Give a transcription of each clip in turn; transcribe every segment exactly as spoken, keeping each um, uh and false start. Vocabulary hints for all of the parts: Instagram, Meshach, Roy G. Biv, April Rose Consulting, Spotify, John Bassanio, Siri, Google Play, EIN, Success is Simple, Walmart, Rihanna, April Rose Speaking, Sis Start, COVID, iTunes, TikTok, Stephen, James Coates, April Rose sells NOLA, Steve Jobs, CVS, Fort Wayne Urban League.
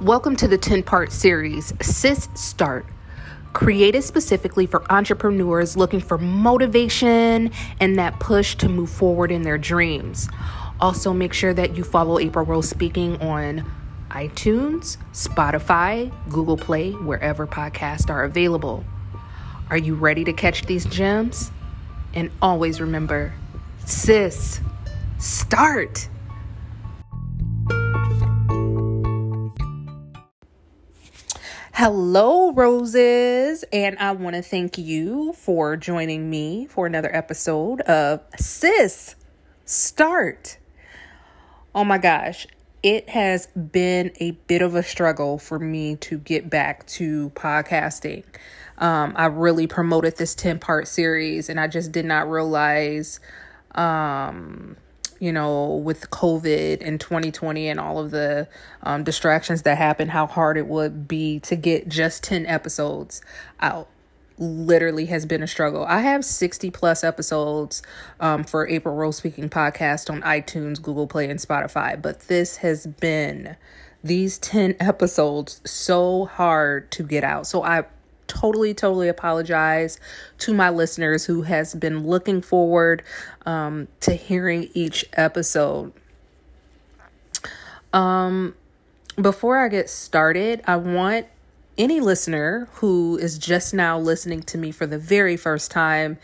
Welcome to the ten-part series, Sis Start, created specifically for entrepreneurs looking for motivation and that push to move forward in their dreams. Also, make sure that you follow April Rose Speaking on iTunes, Spotify, Google Play, wherever podcasts are available. Are you ready to catch these gems? And always remember, sis, start. Hello, Roses, and I want to thank you for joining me for another episode of Sis Start. Oh my gosh, it has been a bit of a struggle for me to get back to podcasting. Um, I really promoted this ten-part series, and I just did not realize, um, you know, with COVID and twenty twenty and all of the um, distractions that happened, how hard it would be to get just ten episodes out. Literally has been a struggle. I have sixty plus episodes um, for April Rose Speaking podcast on iTunes, Google Play, and Spotify, but this has been these ten episodes so hard to get out. So I totally, totally apologize to my listeners who has been looking forward um, to hearing each episode. Um, before I get started, I want any listener who is just now listening to me for the very first time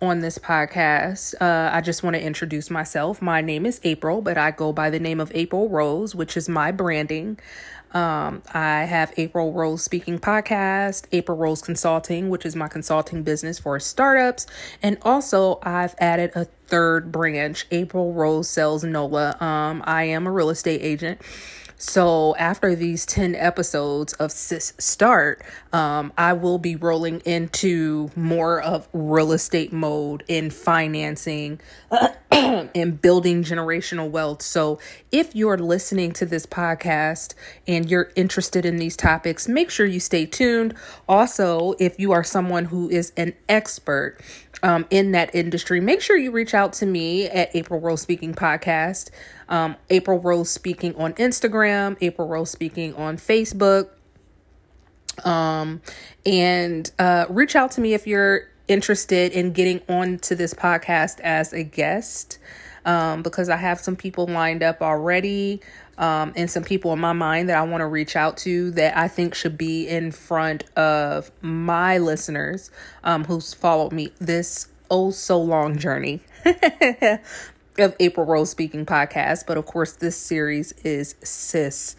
on this podcast, uh, I just want to introduce myself. My name is April, but I go by the name of April Rose, which is my branding. Um, I have April Rose Speaking Podcast, April Rose Consulting, which is my consulting business for startups. And also I've added a third branch, April Rose Sells NOLA. Um, I am a real estate agent. So after these ten episodes of Sis Start, um, I will be rolling into more of real estate mode in financing and building generational wealth. So if you're listening to this podcast and you're interested in these topics, make sure you stay tuned. Also, if you are someone who is an expert um, in that industry, make sure you reach out to me at April Rose Speaking Podcast. Um, April Rose Speaking on Instagram, April Rose Speaking on Facebook, um, and uh, reach out to me if you're interested in getting on to this podcast as a guest, um, because I have some people lined up already, um, and some people in my mind that I want to reach out to that I think should be in front of my listeners, um, who's followed me this oh so long journey of April Rose Speaking Podcast. But of course, this series is Sis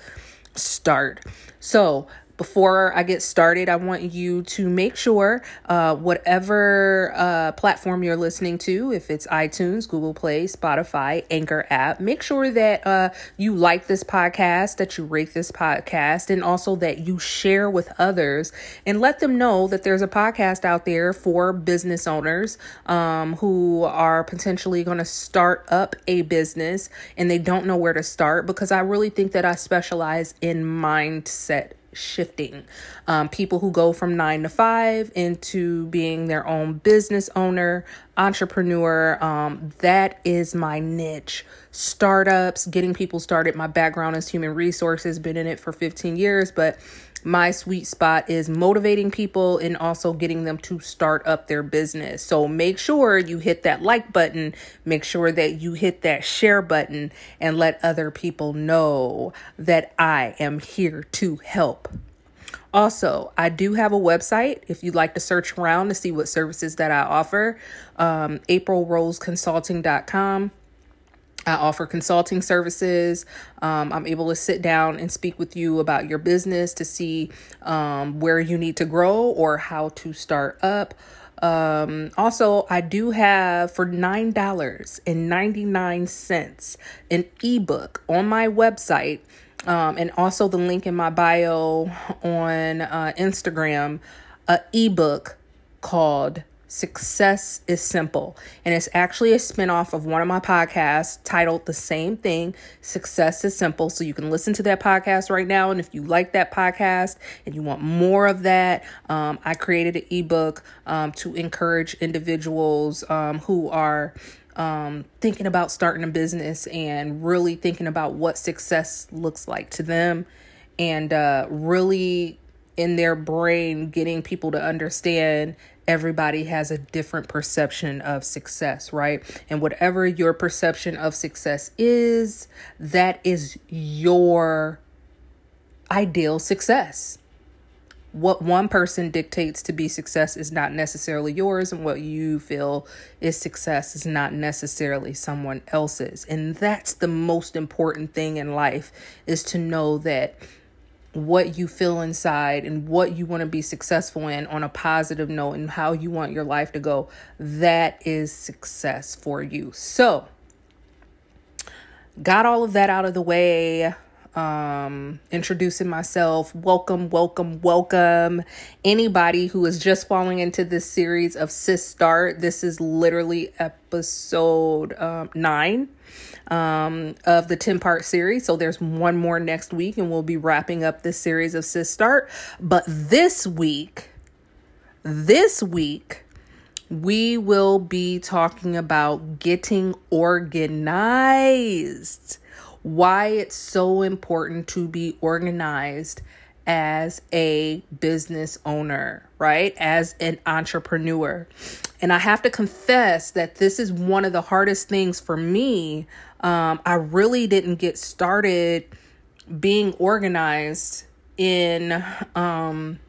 Start. So before I get started, I want you to make sure uh, whatever uh, platform you're listening to, if it's iTunes, Google Play, Spotify, Anchor app, make sure that uh, you like this podcast, that you rate this podcast, and also that you share with others and let them know that there's a podcast out there for business owners um, who are potentially going to start up a business and they don't know where to start, because I really think that I specialize in mindset shifting. Um, people who go from nine to five into being their own business owner, entrepreneur. Um, that is my niche. Startups, getting people started. My background is human resources, been in it for fifteen years, but my sweet spot is motivating people and also getting them to start up their business. So make sure you hit that like button, make sure that you hit that share button, and let other people know that I am here to help. Also, I do have a website if you'd like to search around to see what services that I offer, um, april rose consulting dot com. I offer consulting services. Um, I'm able to sit down and speak with you about your business to see um, where you need to grow or how to start up. Um, also, I do have for nine dollars and ninety-nine cents an ebook on my website, um, and also the link in my bio on uh, Instagram, an ebook called Success is Simple. And it's actually a spinoff of one of my podcasts titled the same thing, Success is Simple. So you can listen to that podcast right now. And if you like that podcast and you want more of that, um, I created an ebook um, to encourage individuals um, who are um, thinking about starting a business and really thinking about what success looks like to them and uh, really in their brain getting people to understand everybody has a different perception of success, right? And whatever your perception of success is, that is your ideal success. What one person dictates to be success is not necessarily yours, and what you feel is success is not necessarily someone else's. And that's the most important thing in life, is to know that what you feel inside and what you want to be successful in on a positive note and how you want your life to go, that is success for you. So, got all of that out of the way. Um, introducing myself. Welcome, welcome, welcome. Anybody who is just falling into this series of Sis Start, this is literally episode um, nine um, of the ten part series. So there's one more next week and we'll be wrapping up this series of Sis Start. But this week, this week, we will be talking about getting organized. Why it's so important to be organized as a business owner, right? As an entrepreneur. And I have to confess that this is one of the hardest things for me. Um, I really didn't get started being organized in um,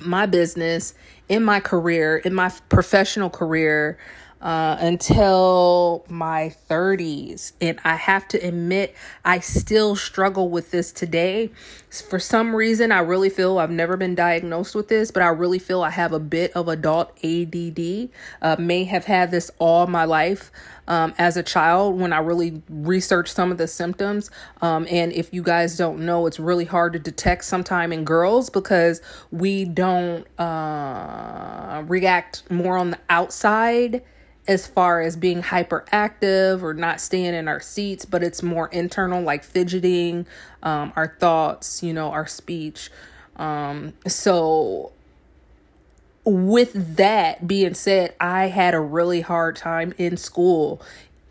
my business, in my career, in my professional career, Uh, until my thirties. And I have to admit, I still struggle with this today. For some reason, I really feel I've never been diagnosed with this, but I really feel I have a bit of adult A D D. Uh, may have had this all my life um, as a child when I really researched some of the symptoms. Um, and if you guys don't know, it's really hard to detect sometime in girls because we don't uh, react more on the outside as far as being hyperactive or not staying in our seats, but it's more internal, like fidgeting, um, our thoughts, you know, our speech. Um, so with that being said, I had a really hard time in school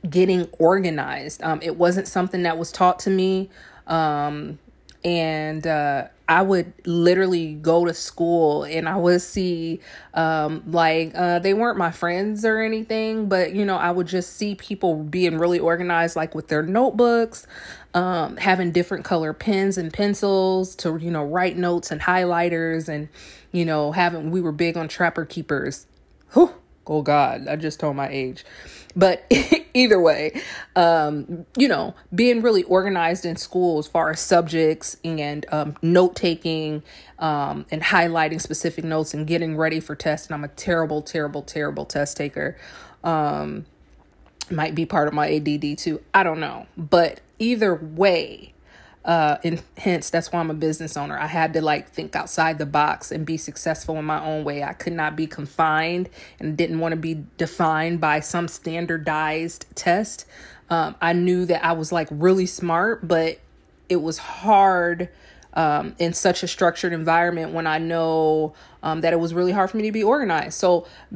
getting organized. Um, it wasn't something that was taught to me. Um, and, uh, I would literally go to school and I would see, um, like, uh, they weren't my friends or anything, but, you know, I would just see people being really organized, like with their notebooks, um, having different color pens and pencils to, you know, write notes and highlighters and, you know, having, we were big on Trapper Keepers. Whew. Oh God, I just told my age. But either way, um, you know, being really organized in school as far as subjects and um, note taking um, and highlighting specific notes and getting ready for tests. And I'm a terrible, terrible, terrible test taker. Um, might be part of my A D D too. I don't know. But either way, Uh, and hence, that's why I'm a business owner. I had to like think outside the box and be successful in my own way. I could not be confined and didn't want to be defined by some standardized test. Um, I knew that I was like really smart, but it was hard um, in such a structured environment when I know um, that it was really hard for me to be organized. So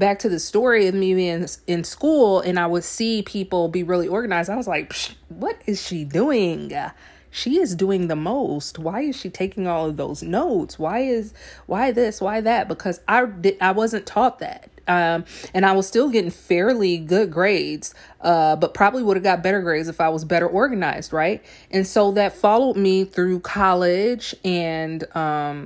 back to the story of me being in school and I would see people be really organized. I was like, what is she doing? She is doing the most. Why is she taking all of those notes? Why is, why this, why that? Because I did, I wasn't taught that. Um, and I was still getting fairly good grades, uh, but probably would have got better grades if I was better organized. Right. And so that followed me through college and, um,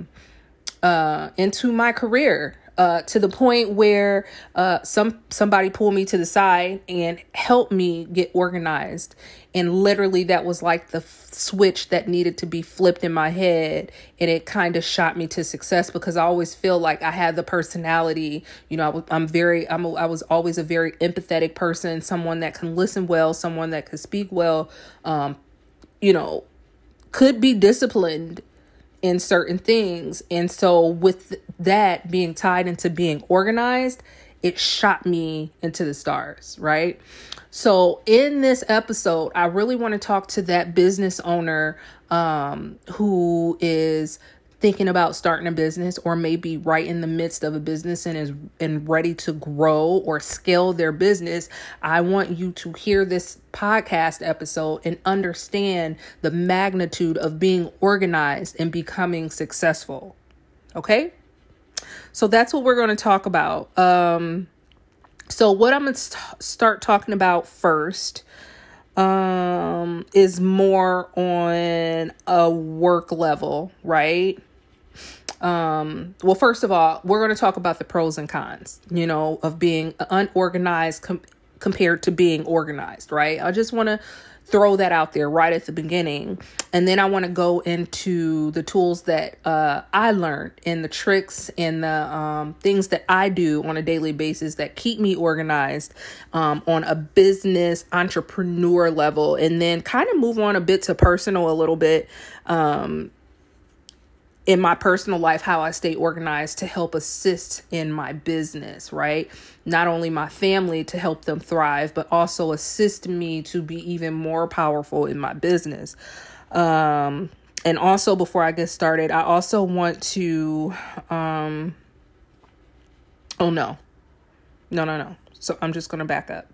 uh, into my career, uh, to the point where, uh, some, somebody pulled me to the side and helped me get organized. And literally that was like the f- switch that needed to be flipped in my head. And it kind of shot me to success because I always feel like I had the personality, you know, I w- I'm very, I'm a, I was always a very empathetic person, someone that can listen well, someone that can speak well, um, you know, could be disciplined in certain things. And so with that being tied into being organized, it shot me into the stars, right? So in this episode, I really want to talk to that business owner um, who is thinking about starting a business, or maybe right in the midst of a business and is and ready to grow or scale their business, I want you to hear this podcast episode and understand the magnitude of being organized and becoming successful. Okay? So that's what we're going to talk about. Um, so what I'm going to st- start talking about first um, is more on a work level, right? Um, well, first of all, we're going to talk about the pros and cons, you know, of being unorganized com- compared to being organized, right? I just want to throw that out there right at the beginning. And then I want to go into the tools that uh, I learned and the tricks and the um, things that I do on a daily basis that keep me organized um, on a business entrepreneur level. And then kind of move on a bit to personal a little bit. Um, in my personal life, how I stay organized to help assist in my business, right? Not only my family to help them thrive, but also assist me to be even more powerful in my business. Um, and also before I get started, I also want to, um, oh no, no, no, no. So I'm just going to back up.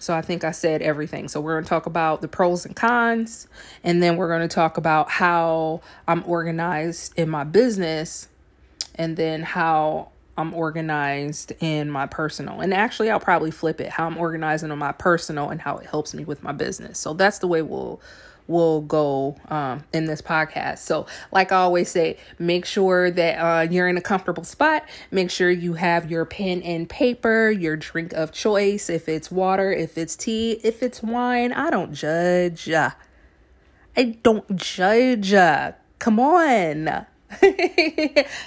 So I think I said everything. So we're going to talk about the pros and cons, and then we're going to talk about how I'm organized in my business, and then how I'm organized in my personal. And actually, I'll probably flip it, how I'm organizing on my personal and how it helps me with my business. So that's the way we'll will go um, in this podcast. So like I always say, make sure that uh, you're in a comfortable spot. Make sure you have your pen and paper, your drink of choice. If it's water, if it's tea, if it's wine, I don't judge. I don't judge. Come on.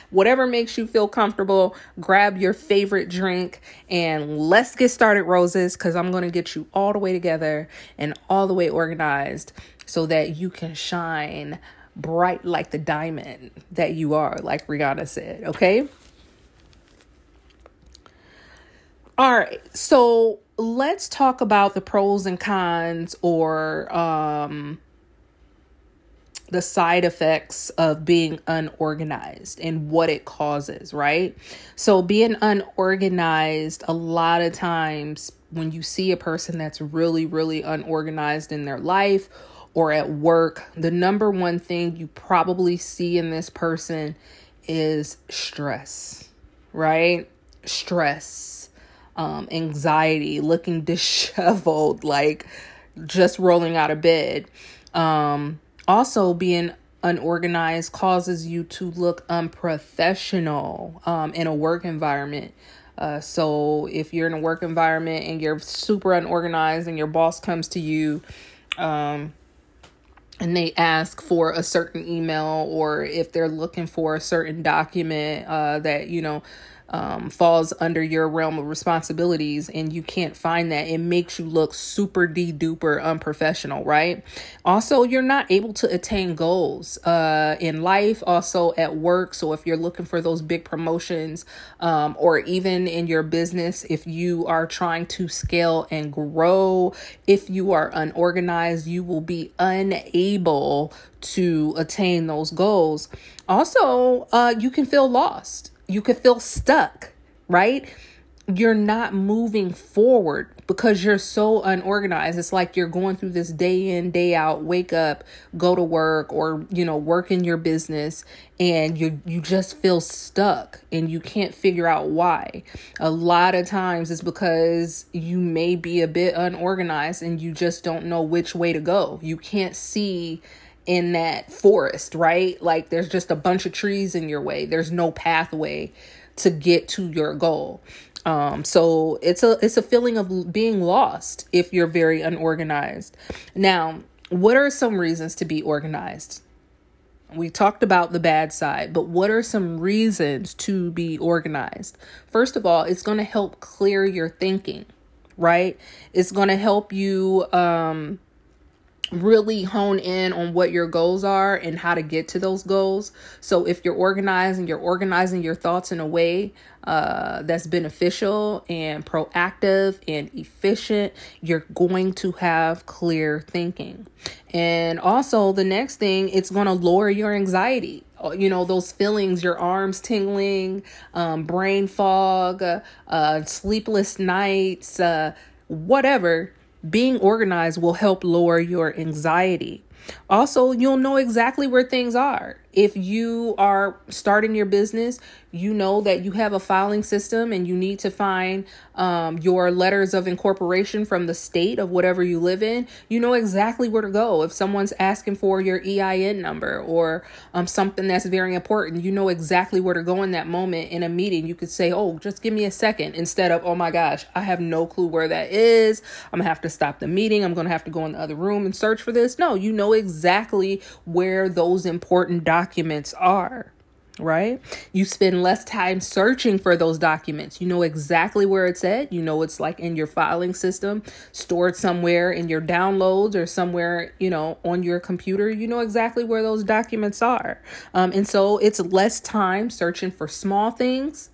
Whatever makes you feel comfortable, grab your favorite drink and let's get started, roses, because I'm going to get you all the way together and all the way organized so that you can shine bright like the diamond that you are, like Rihanna said. Okay. All right. So let's talk about the pros and cons, or um, the side effects of being unorganized and what it causes, right? So being unorganized, a lot of times when you see a person that's really, really unorganized in their life or at work, the number one thing you probably see in this person is stress, right? Stress, um, anxiety, looking disheveled, like just rolling out of bed. Um, also being unorganized causes you to look unprofessional um, in a work environment. Uh, so if you're in a work environment and you're super unorganized and your boss comes to you, um, and they ask for a certain email, or if they're looking for a certain document uh, that, you know, um, falls under your realm of responsibilities and you can't find that, it makes you look super de duper unprofessional, right? Also, you're not able to attain goals uh, in life, also at work. So if you're looking for those big promotions, um, or even in your business, if you are trying to scale and grow, if you are unorganized, you will be unable to attain those goals. Also, uh, you can feel lost. You could feel stuck, right? You're not moving forward because you're so unorganized. It's like you're going through this day in, day out, wake up, go to work, or, you know, work in your business, and you you just feel stuck and you can't figure out why. A lot of times it's because you may be a bit unorganized and you just don't know which way to go. You can't see in that forest, right? Like there's just a bunch of trees in your way. There's no pathway to get to your goal. Um, so it's a, it's a feeling of being lost if you're very unorganized. Now, what are some reasons to be organized? We talked about the bad side, but what are some reasons to be organized? First of all, it's going to help clear your thinking, right? It's going to help you, um, really hone in on what your goals are and how to get to those goals. So if you're organized and you're organizing your thoughts in a way uh, that's beneficial and proactive and efficient, you're going to have clear thinking. And also the next thing, it's going to lower your anxiety. you know, those feelings, your arms tingling, um, brain fog, uh, uh, sleepless nights, uh, whatever, being organized will help lower your anxiety. Also, you'll know exactly where things are. If you are starting your business, you know that you have a filing system and you need to find um, your letters of incorporation from the state of whatever you live in. You know exactly where to go. If someone's asking for your E I N number or um, something that's very important, you know exactly where to go in that moment. In a meeting, you could say, oh, just give me a second, instead of, oh my gosh, I have no clue where that is. I'm gonna have to stop the meeting. I'm gonna have to go in the other room and search for this. No, you know exactly where those important documents documents are, right? You spend less time searching for those documents. You know exactly where it's at. You know, it's like in your filing system, stored somewhere in your downloads or somewhere, you know, on your computer. You know exactly where those documents are. Um, and so it's less time searching for small things,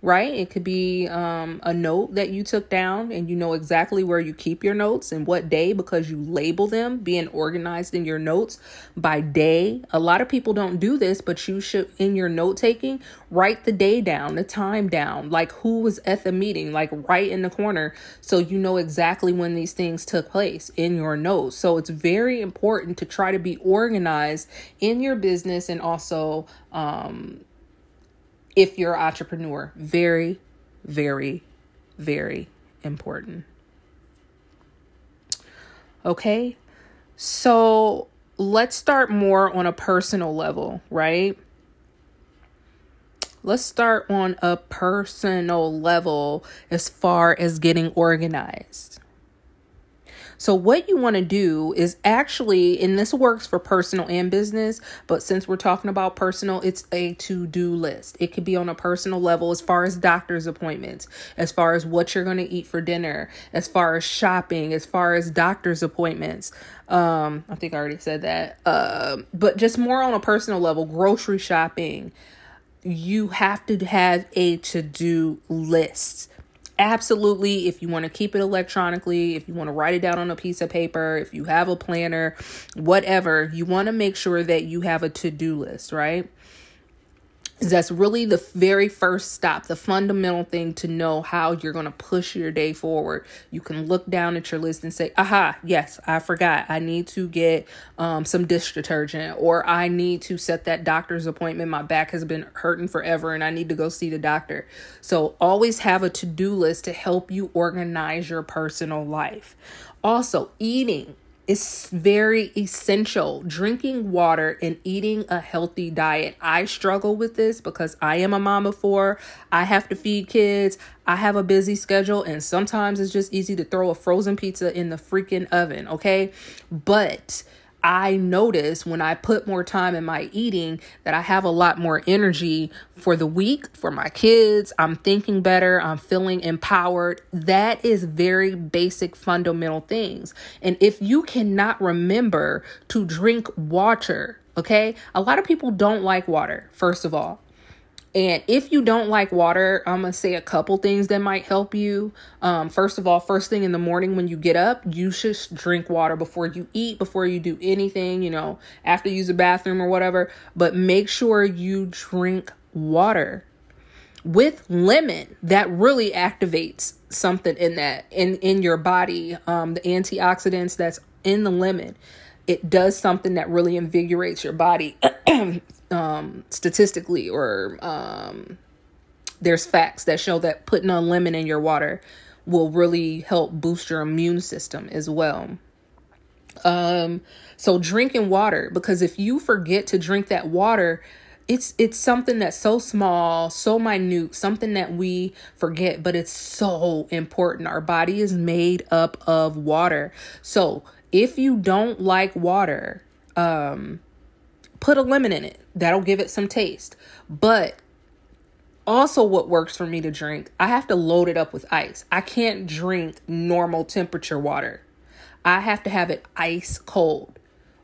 right? It could be um, a note that you took down, and you know exactly where you keep your notes and what day, because you label them, being organized in your notes by day. A lot of people don't do this, but you should, in your note taking, write the day down, the time down, like who was at the meeting, like right in the corner. So you know exactly when these things took place in your notes. So it's very important to try to be organized in your business, and also, um, if you're an entrepreneur, very, very, very important. Okay, so let's start more on a personal level, right? Let's start on a personal level as far as getting organized. So what you want to do is actually, and this works for personal and business, but since we're talking about personal, it's a to-do list. It could be on a personal level as far as doctor's appointments, as far as what you're going to eat for dinner, as far as shopping, as far as doctor's appointments. Um, I think I already said that, uh, but just more on a personal level, grocery shopping. You have to have a to-do list. Absolutely. If you want to keep it electronically, if you want to write it down on a piece of paper, if you have a planner, whatever, you want to make sure that you have a to-do list, right? That's really the very first stop, the fundamental thing to know how you're going to push your day forward. You can look down at your list and say, aha, yes, I forgot. I need to get um, some dish detergent, or I need to set that doctor's appointment. My back has been hurting forever and I need to go see the doctor. So always have a to-do list to help you organize your personal life. Also, eating. It's very essential. Drinking water and eating a healthy diet. I struggle with this because I am a mom of four. I have to feed kids. I have a busy schedule, and sometimes it's just easy to throw a frozen pizza in the freaking oven, okay? But I notice when I put more time in my eating that I have a lot more energy for the week, for my kids. I'm thinking better. I'm feeling empowered. That is very basic, fundamental things. And if you cannot remember to drink water, okay, a lot of people don't like water, first of all. And if you don't like water, I'm going to say a couple things that might help you. Um, first of all, first thing in the morning when you get up, you should drink water before you eat, before you do anything, you know, after you use the bathroom or whatever. But make sure you drink water with lemon. That really activates something in that in, in your body, um, the antioxidants that's in the lemon. It does something that really invigorates your body. Um, statistically, or um, there's facts that show that putting a lemon in your water will really help boost your immune system as well. Um, so drinking water, because if you forget to drink that water, it's, it's something that's so small, so minute, something that we forget, but it's so important. Our body is made up of water. So if you don't like water, um, put a lemon in it. That'll give it some taste. But also, what works for me to drink, I have to load it up with ice. I can't drink normal temperature water. I have to have it ice cold.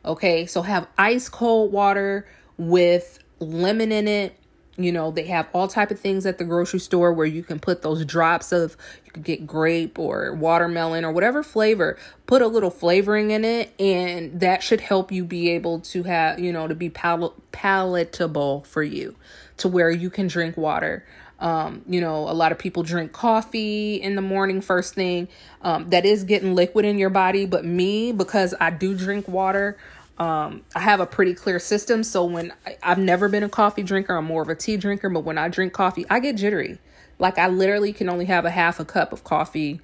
Okay, so have ice cold water with lemon in it. You know, they have all type of things at the grocery store where you can put those drops of, you could get grape or watermelon or whatever flavor, put a little flavoring in it. And that should help you be able to have, you know, to be pal- palatable for you, to where you can drink water. Um, you know, a lot of people drink coffee in the morning, first thing, um, that is getting liquid in your body. But me, because I do drink water, Um, I have a pretty clear system. So when I, I've never been a coffee drinker, I'm more of a tea drinker. But when I drink coffee, I get jittery. Like I literally can only have a half a cup of coffee.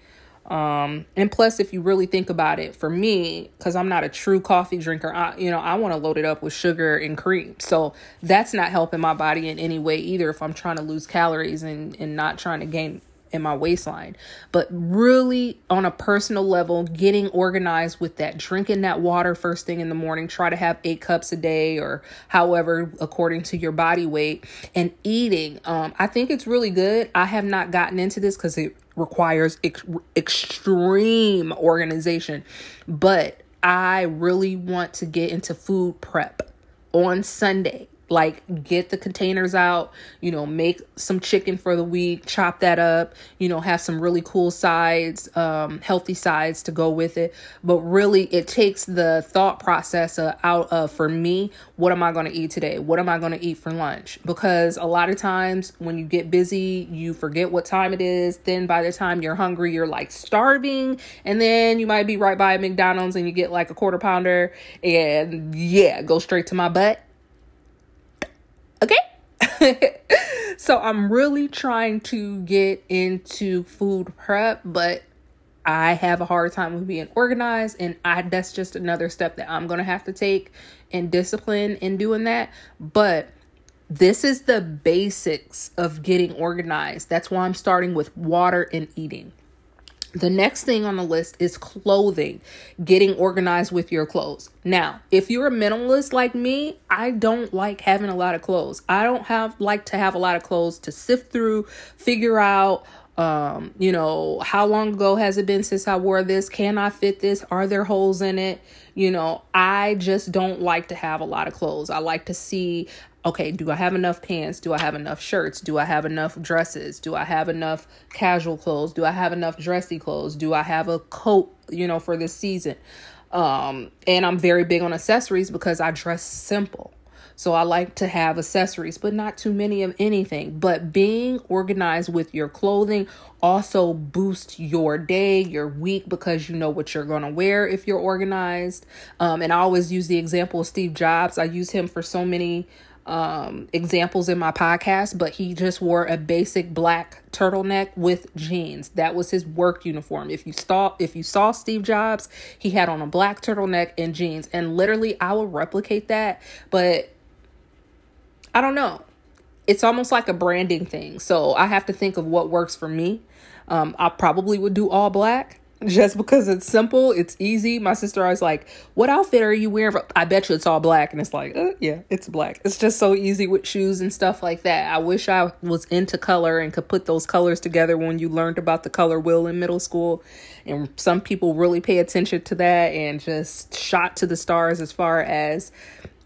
Um, and plus, if you really think about it, for me, because I'm not a true coffee drinker, I, you know, I want to load it up with sugar and cream. So that's not helping my body in any way either, if I'm trying to lose calories and, and not trying to gain in my waistline. But really, on a personal level, getting organized with that, drinking that water first thing in the morning, try to have eight cups a day or however, according to your body weight, and eating. Um, I think it's really good. I have not gotten into this because it requires ex- extreme organization, but I really want to get into food prep on Sunday. Like, get the containers out, you know, make some chicken for the week, chop that up, you know, have some really cool sides, um, healthy sides to go with it. But really, it takes the thought process uh, out of, for me, what am I going to eat today? What am I going to eat for lunch? Because a lot of times when you get busy, you forget what time it is. Then by the time you're hungry, you're like starving. And then you might be right by McDonald's and you get like a quarter pounder and yeah, go straight to my butt. Okay. So I'm really trying to get into food prep, but I have a hard time with being organized, and I that's just another step that I'm going to have to take and discipline in doing that. But this is the basics of getting organized. That's why I'm starting with water and eating. The next thing on the list is clothing, getting organized with your clothes. Now, if you're a minimalist like me, I don't like having a lot of clothes. I don't have like to have a lot of clothes to sift through, figure out, um, you know, how long ago has it been since I wore this? Can I fit this? Are there holes in it? You know, I just don't like to have a lot of clothes. I like to see, okay, do I have enough pants? Do I have enough shirts? Do I have enough dresses? Do I have enough casual clothes? Do I have enough dressy clothes? Do I have a coat, you know, for this season? Um, and I'm very big on accessories because I dress simple. So I like to have accessories, but not too many of anything. But being organized with your clothing also boosts your day, your week, because you know what you're going to wear if you're organized. Um, and I always use the example of Steve Jobs. I use him for so many um examples in my podcast, but he just wore a basic black turtleneck with jeans. That was his work uniform. If you saw if you saw Steve Jobs, he had on a black turtleneck and jeans. And literally I will replicate that, but I don't know. It's almost like a branding thing. So I have to think of what works for me. Um I probably would do all black. Just because it's simple, it's easy. My sister always like, what outfit are you wearing? I bet you it's all black. And it's like, uh, yeah, it's black. It's just so easy with shoes and stuff like that. I wish I was into color and could put those colors together when you learned about the color wheel in middle school. And some people really pay attention to that and just shot to the stars as far as,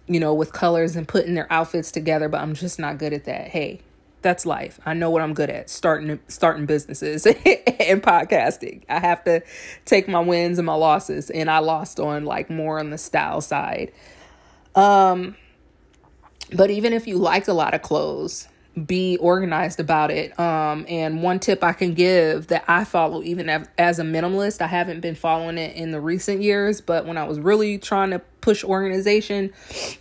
you know, with colors and putting their outfits together. But I'm just not good at that. Hey. That's life. I know what I'm good at, starting starting businesses and podcasting. I have to take my wins and my losses, and I lost on like more on the style side. Um, but even if you like a lot of clothes, be organized about it. Um, and one tip I can give that I follow even as a minimalist, I haven't been following it in the recent years, but when I was really trying to push organization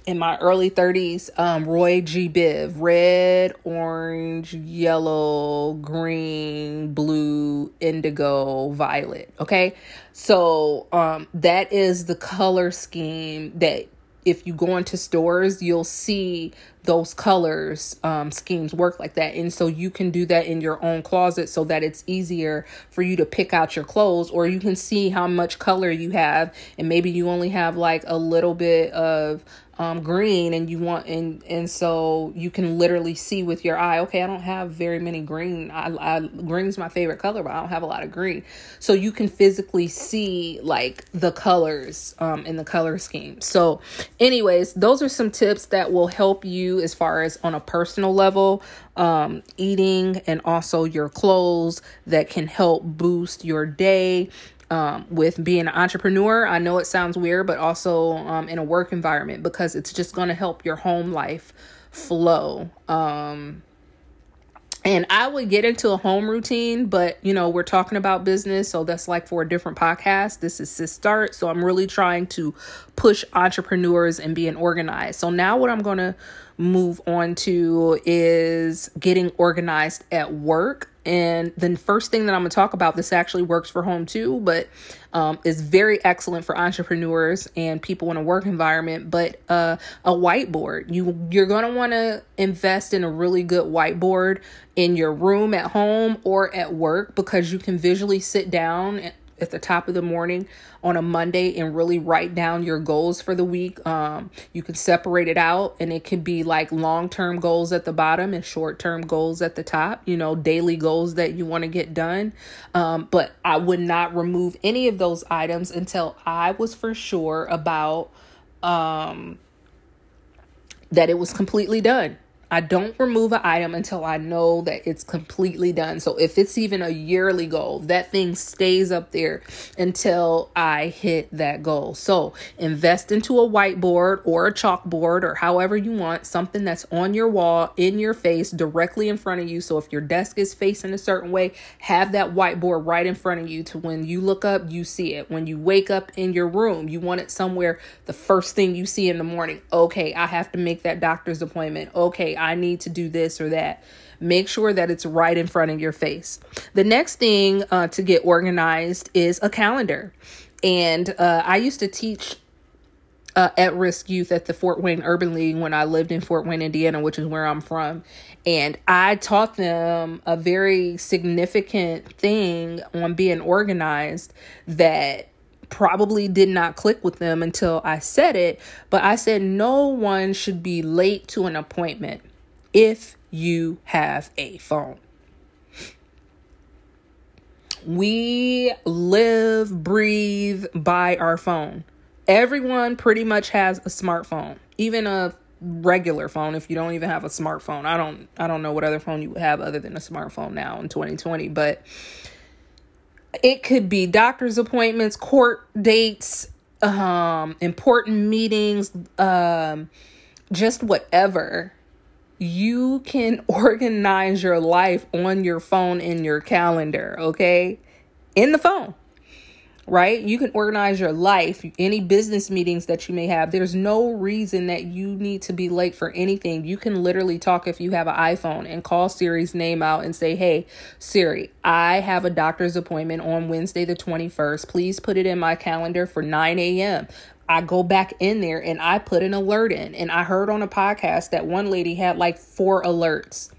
in my early thirties, um, Roy G. Biv, red, orange, yellow, green, blue, indigo, violet. Okay. So, um, that is the color scheme that if you go into stores, you'll see those colors, um, schemes work like that. And so you can do that in your own closet so that it's easier for you to pick out your clothes, or you can see how much color you have. And maybe you only have like a little bit of, um, green, and you want, and, and so you can literally see with your eye, okay, I don't have very many green. I, I green's my favorite color, but I don't have a lot of green. So you can physically see like the colors, um, in the color scheme. So anyways, those are some tips that will help you do as far as on a personal level, um, eating, and also your clothes that can help boost your day. Um, with being an entrepreneur, I know it sounds weird, but also um, in a work environment, because it's just going to help your home life flow. Um, and I would get into a home routine, but you know, we're talking about business, so that's like for a different podcast. This is Sis Start. So I'm really trying to push entrepreneurs and being organized. So now what I'm going to move on to is getting organized at work. And the first thing that I'm going to talk about, this actually works for home too, but um, is very excellent for entrepreneurs and people in a work environment. But uh, a whiteboard, you, you're going to want to invest in a really good whiteboard in your room at home or at work, because you can visually sit down and at the top of the morning on a Monday and really write down your goals for the week. Um, you can separate it out, and it could be like long-term goals at the bottom and short-term goals at the top, you know, daily goals that you want to get done. Um, but I would not remove any of those items until I was for sure about um, that it was completely done. I don't remove an item until I know that it's completely done. So if it's even a yearly goal, that thing stays up there until I hit that goal. So invest into a whiteboard or a chalkboard or however you want, something that's on your wall, in your face, directly in front of you. So if your desk is facing a certain way, have that whiteboard right in front of you to when you look up, you see it. When you wake up in your room, you want it somewhere the first thing you see in the morning. Okay, I have to make that doctor's appointment. Okay, I need to do this or that. Make sure that it's right in front of your face. The next thing uh, to get organized is a calendar. And uh, I used to teach uh, at-risk youth at the Fort Wayne Urban League when I lived in Fort Wayne, Indiana, which is where I'm from. And I taught them a very significant thing on being organized that probably did not click with them until I said it. But I said, no one should be late to an appointment if you have a phone. We live, breathe by our phone. Everyone pretty much has a smartphone, even a regular phone. If you don't even have a smartphone, I don't, I don't know what other phone you would have other than a smartphone now in twenty twenty, but it could be doctor's appointments, court dates, um, important meetings, um, just whatever. You can organize your life on your phone in your calendar, okay? In the phone, right? You can organize your life, any business meetings that you may have. There's no reason that you need to be late for anything. You can literally talk, if you have an iPhone, and call Siri's name out and say, hey, Siri, I have a doctor's appointment on Wednesday the twenty-first. Please put it in my calendar for nine a.m. I go back in there and I put an alert in. And I heard on a podcast that one lady had like four alerts,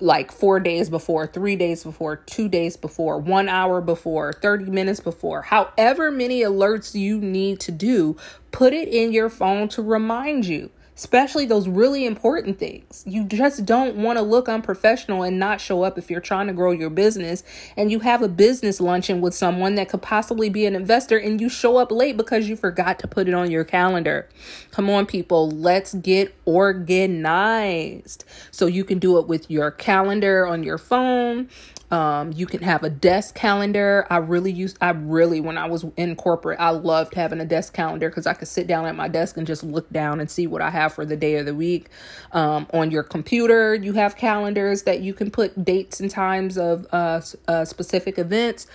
like four days before, three days before, two days before, one hour before, thirty minutes before, however many alerts you need to do, put it in your phone to remind you, especially those really important things. You just don't want to look unprofessional and not show up if you're trying to grow your business and you have a business luncheon with someone that could possibly be an investor and you show up late because you forgot to put it on your calendar. Come on, people, let's get organized. So you can do it with your calendar on your phone. Um, you can have a desk calendar. I really used, I really, when I was in corporate, I loved having a desk calendar because I could sit down at my desk and just look down and see what I have for the day or the week. Um, on your computer, you have calendars that you can put dates and times of uh, uh, specific events.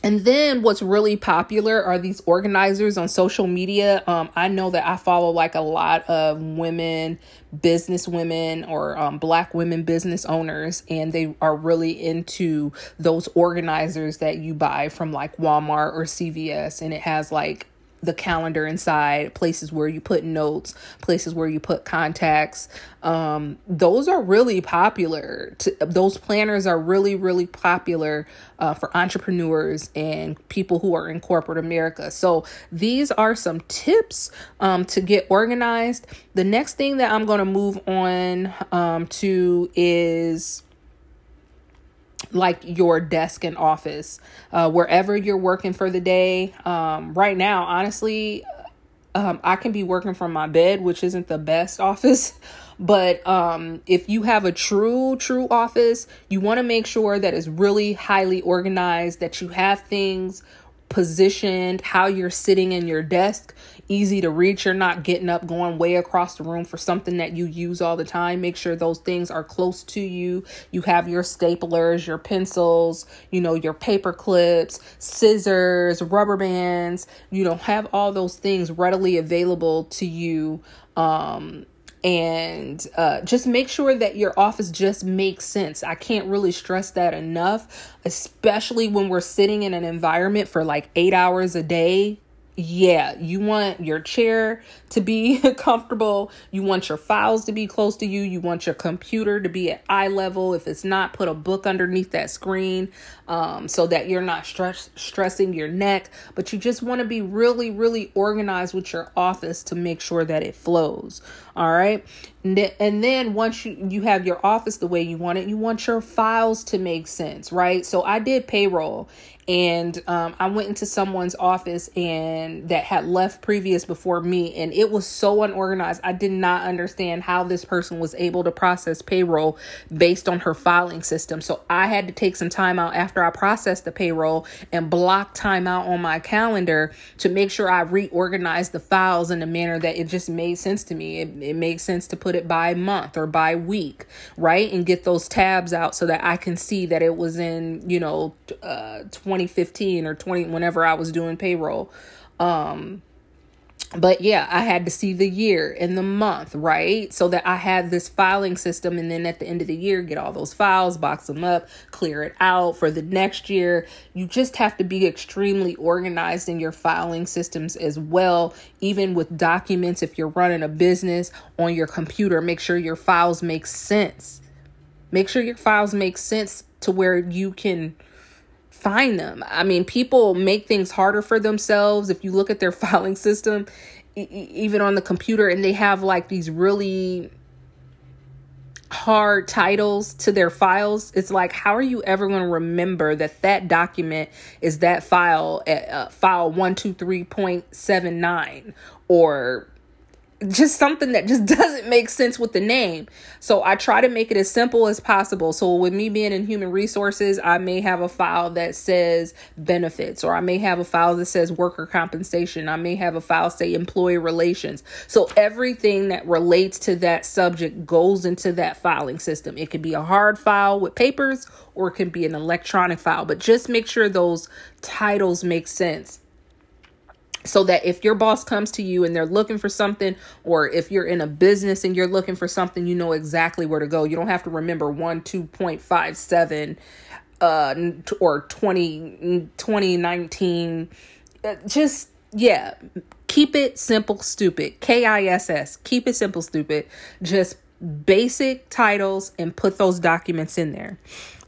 And then what's really popular are these organizers on social media. Um, I know that I follow like a lot of women, business women, or um, Black women business owners, and they are really into those organizers that you buy from like Walmart or C V S. And it has like the calendar inside, places where you put notes, places where you put contacts. Um, those are really popular. To, those planners are really, really popular uh, for entrepreneurs and people who are in corporate America. So these are some tips um, to get organized. The next thing that I'm going to move on um, to is like your desk and office, uh, wherever you're working for the day. Um, right now, honestly, Um, I can be working from my bed, which isn't the best office, but um, if you have a true, true office, you want to make sure that it's really highly organized, that you have things positioned, how you're sitting in your desk, easy to reach. You're not getting up, going way across the room for something that you use all the time. Make sure those things are close to you. You have your staplers, your pencils, you know, your paper clips, scissors, rubber bands, you know, have all those things readily available to you. Um, And uh, just make sure that your office just makes sense. I can't really stress that enough, especially when we're sitting in an environment for like eight hours a day. Yeah, you want your chair to be comfortable. You want your files to be close to you. You want your computer to be at eye level. If it's not, put a book underneath that screen um, so that you're not stress- stressing your neck. But you just want to be really, really organized with your office to make sure that it flows. All right. And then once you, you have your office the way you want it, you want your files to make sense. Right. So I did payroll. And um, I went into someone's office and that had left previous before me, and it was so unorganized. I did not understand how this person was able to process payroll based on her filing system. So I had to take some time out after I processed the payroll and block time out on my calendar to make sure I reorganized the files in a manner that it just made sense to me. It, it made sense to put it by month or by week, right? And get those tabs out so that I can see that it was in, you know, uh, twenty fifteen or twenty, whenever I was doing payroll. Um, but yeah, I had to see the year and the month, right? So that I had this filing system, and then at the end of the year, get all those files, box them up, clear it out for the next year. You just have to be extremely organized in your filing systems as well. Even with documents, if you're running a business on your computer, make sure your files make sense. Make sure your files make sense to where you can find them. I mean, people make things harder for themselves. If you look at their filing system, e- even on the computer, and they have like these really hard titles to their files. It's like, how are you ever going to remember that that document is that file at uh, file one two three point seven nine or just something that just doesn't make sense with the name. So I try to make it as simple as possible. So with me being in human resources, I may have a file that says benefits, or I may have a file that says worker compensation. I may have a file, say employee relations. So everything that relates to that subject goes into that filing system. It could be a hard file with papers, or it can be an electronic file, but just make sure those titles make sense. So that if your boss comes to you and they're looking for something, or if you're in a business and you're looking for something, you know exactly where to go. You don't have to remember one two point five seven uh, or twenty, twenty nineteen. Just, yeah, keep it simple, stupid. K I S S, keep it simple, stupid. Just basic titles and put those documents in there.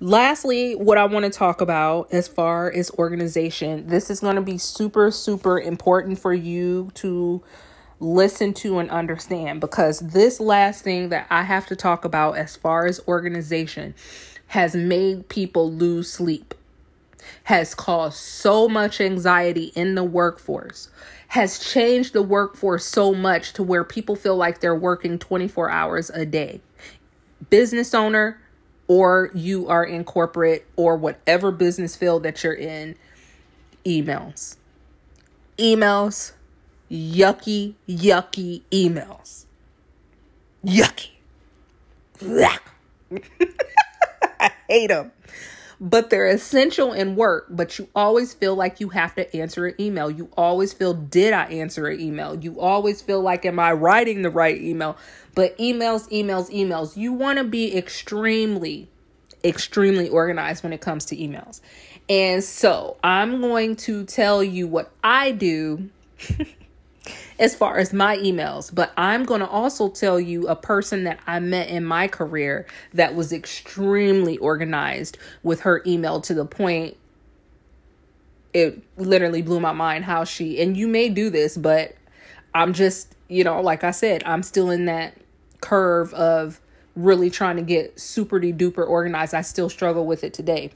Lastly, what I want to talk about as far as organization, this is going to be super, super important for you to listen to and understand, because this last thing that I have to talk about as far as organization has made people lose sleep, has caused so much anxiety in the workforce, has changed the workforce so much to where people feel like they're working twenty-four hours a day. Business owner, or you are in corporate or whatever business field that you're in, emails, emails, yucky, yucky emails, yucky. I hate them, but they're essential in work. But you always feel like you have to answer an email. You always feel, did I answer an email? You always feel like, am I writing the right email? But emails, emails, emails. You want to be extremely, extremely organized when it comes to emails. And so I'm going to tell you what I do as far as my emails. But I'm going to also tell you a person that I met in my career that was extremely organized with her email to the point it literally blew my mind how she, and you may do this, but I'm just, you know, like I said, I'm still in that curve of really trying to get super duper organized. I still struggle with it today.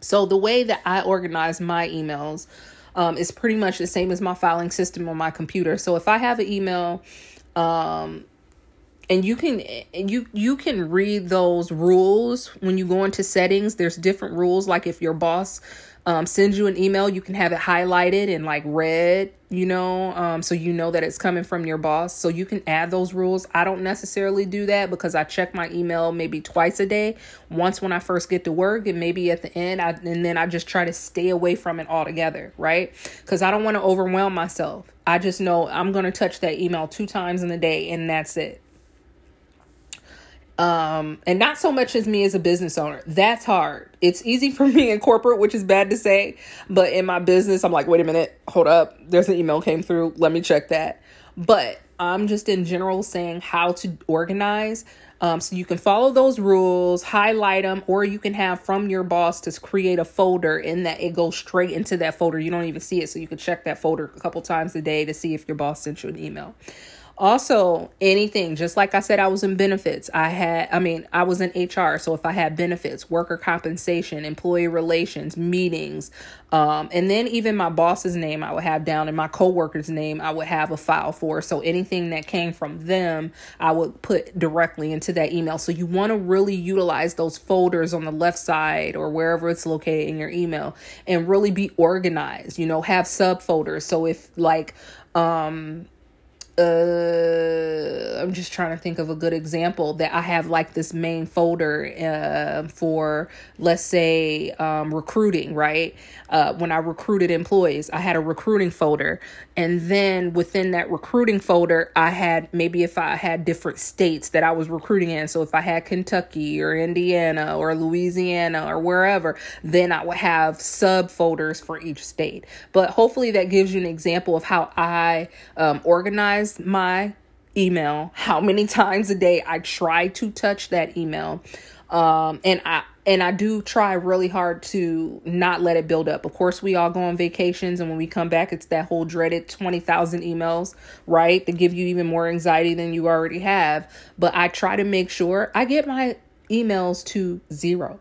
So the way that I organize my emails um, is pretty much the same as my filing system on my computer. So if I have an email, um, and you can, you, you can read those rules when you go into settings. There's different rules. Like if your boss, um, sends you an email, you can have it highlighted and like red, you know, um, so you know that it's coming from your boss. So you can add those rules. I don't necessarily do that because I check my email maybe twice a day, once when I first get to work and maybe at the end, I, and then I just try to stay away from it altogether, right? Because I don't want to overwhelm myself. I just know I'm going to touch that email two times in a day and that's it. Um, and not so much as me as a business owner. That's hard. It's easy for me in corporate, which is bad to say, but in my business, I'm like, wait a minute, hold up. There's an email came through. Let me check that. But I'm just in general saying how to organize. Um, so you can follow those rules, highlight them, or you can have from your boss to create a folder in that it goes straight into that folder. You don't even see it. So you can check that folder a couple times a day to see if your boss sent you an email. Also, anything, just like I said, I was in benefits. I had, I mean, I was in H R. So if I had benefits, worker compensation, employee relations, meetings, um, and then even my boss's name I would have down and my coworker's name I would have a file for. So anything that came from them, I would put directly into that email. So you want to really utilize those folders on the left side or wherever it's located in your email and really be organized, you know, have subfolders. So if like, um, Uh, I'm just trying to think of a good example that I have like this main folder uh, for, let's say, um, recruiting, right? Uh, when I recruited employees, I had a recruiting folder. And then within that recruiting folder, I had maybe if I had different states that I was recruiting in. So if I had Kentucky or Indiana or Louisiana or wherever, then I would have subfolders for each state. But hopefully that gives you an example of how I um, organize my email, how many times a day I try to touch that email. Um, and I, and I do try really hard to not let it build up. Of course, we all go on vacations. And when we come back, it's that whole dreaded twenty thousand emails, right? That give you even more anxiety than you already have. But I try to make sure I get my emails to zero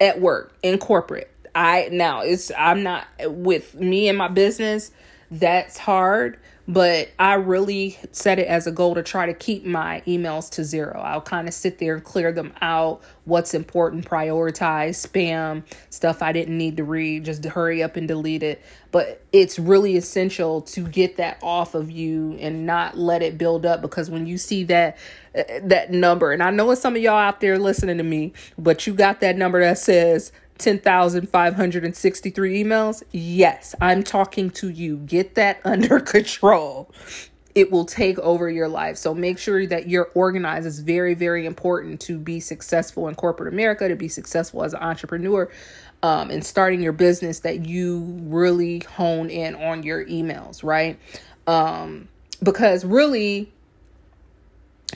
at work, in corporate. I, now it's, I'm not with me and my business. That's hard. But I really set it as a goal to try to keep my emails to zero. I'll kind of sit there and clear them out. What's important, prioritize, spam, stuff I didn't need to read, just to hurry up and delete it. But it's really essential to get that off of you and not let it build up, because when you see that uh, that number, and I know it's some of y'all out there listening to me, but you got that number that says ten thousand five hundred sixty-three emails. Yes, I'm talking to you. Get that under control. It will take over your life. So make sure that you're organized. It's very, very important to be successful in corporate America, to be successful as an entrepreneur, um, and starting your business, that you really hone in on your emails, right? Um, because really,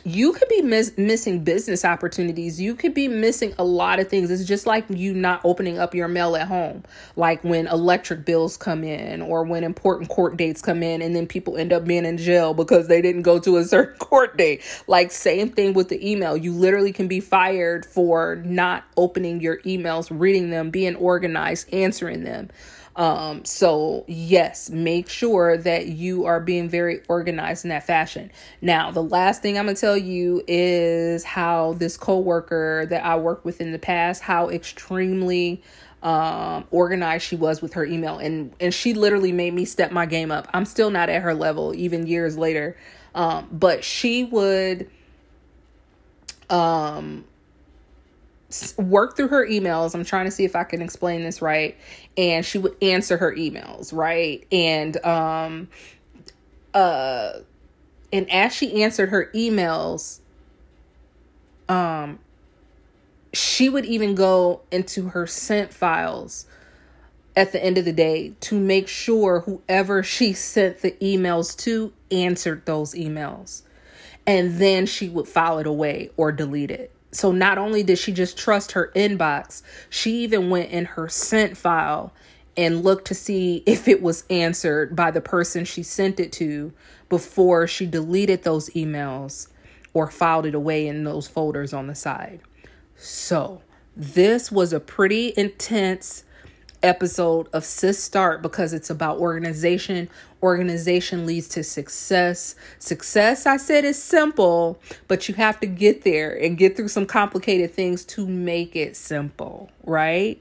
you could be miss- missing business opportunities. You could be missing a lot of things. It's just like you not opening up your mail at home, like when electric bills come in or when important court dates come in, and then people end up being in jail because they didn't go to a certain court date. Like same thing with the email. You literally can be fired for not opening your emails, reading them, being organized, answering them. Um, so yes, make sure that you are being very organized in that fashion. Now, the last thing I'm going to tell you is how this coworker that I worked with in the past, how extremely, um, organized she was with her email. And, and she literally made me step my game up. I'm still not at her level even years later. Um, but she would, um, work through her emails. I'm trying to see if I can explain this right. And she would answer her emails, right? And um, uh, and as she answered her emails, um, she would even go into her sent files at the end of the day to make sure whoever she sent the emails to answered those emails. And then she would file it away or delete it. So not only did she just trust her inbox, she even went in her sent file and looked to see if it was answered by the person she sent it to before she deleted those emails or filed it away in those folders on the side. So this was a pretty intense episode of Sis Start because it's about organization. Organization leads to success. Success, I said, is simple, but you have to get there and get through some complicated things to make it simple, right?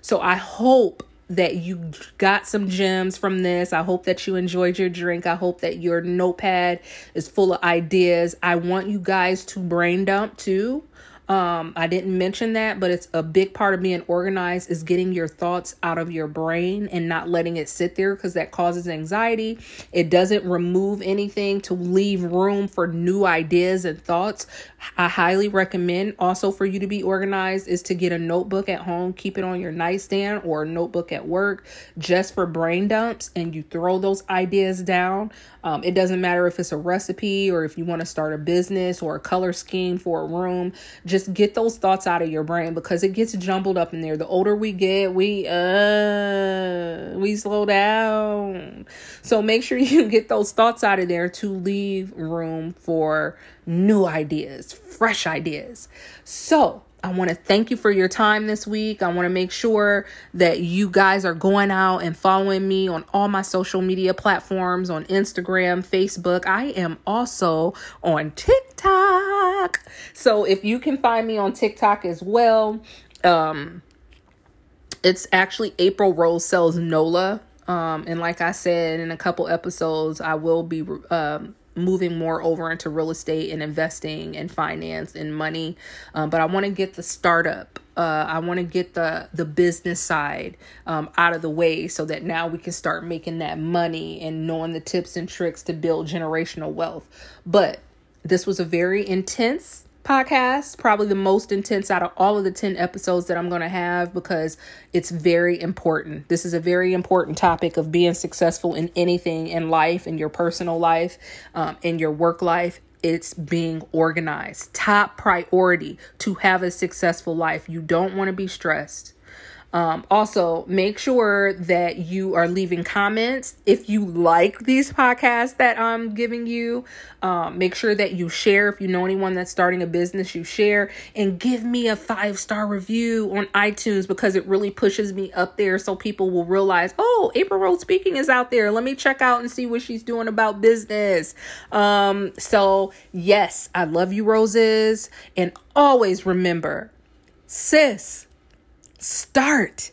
So I hope that you got some gems from this. I hope that you enjoyed your drink. I hope that your notepad is full of ideas. I want you guys to brain dump too. Um, I didn't mention that, but it's a big part of being organized is getting your thoughts out of your brain and not letting it sit there because that causes anxiety. It doesn't remove anything to leave room for new ideas and thoughts. I highly recommend also for you to be organized is to get a notebook at home, keep it on your nightstand or a notebook at work just for brain dumps, and you throw those ideas down. Um, it doesn't matter if it's a recipe or if you want to start a business or a color scheme for a room. Just get those thoughts out of your brain because it gets jumbled up in there. The older we get, we uh we slow down. So make sure you get those thoughts out of there to leave room for new ideas, fresh ideas. So I want to thank you for your time this week. I want to make sure that you guys are going out and following me on all my social media platforms, on Instagram, Facebook. I am also on TikTok. So if you can find me on TikTok as well, um, it's actually April Rose Sells NOLA. Um, and like I said, in a couple episodes, I will be um, moving more over into real estate and investing and finance and money. Um, but I want to get the startup. Uh, I want to get the, the business side um, out of the way so that now we can start making that money and knowing the tips and tricks to build generational wealth. But this was a very intense podcast, probably the most intense out of all of the ten episodes that I'm going to have because it's very important. This is a very important topic of being successful in anything in life, in your personal life, um, in your work life. It's being organized. Top priority to have a successful life. You don't want to be stressed. Um, also, make sure that you are leaving comments if you like these podcasts that I'm giving you. Um, make sure that you share. If you know anyone that's starting a business, you share and give me a five-star review on iTunes because it really pushes me up there so people will realize, oh, April Rose Speaking is out there. Let me check out and see what she's doing about business. Um, so, yes, I love you, Roses. And always remember, sis, start.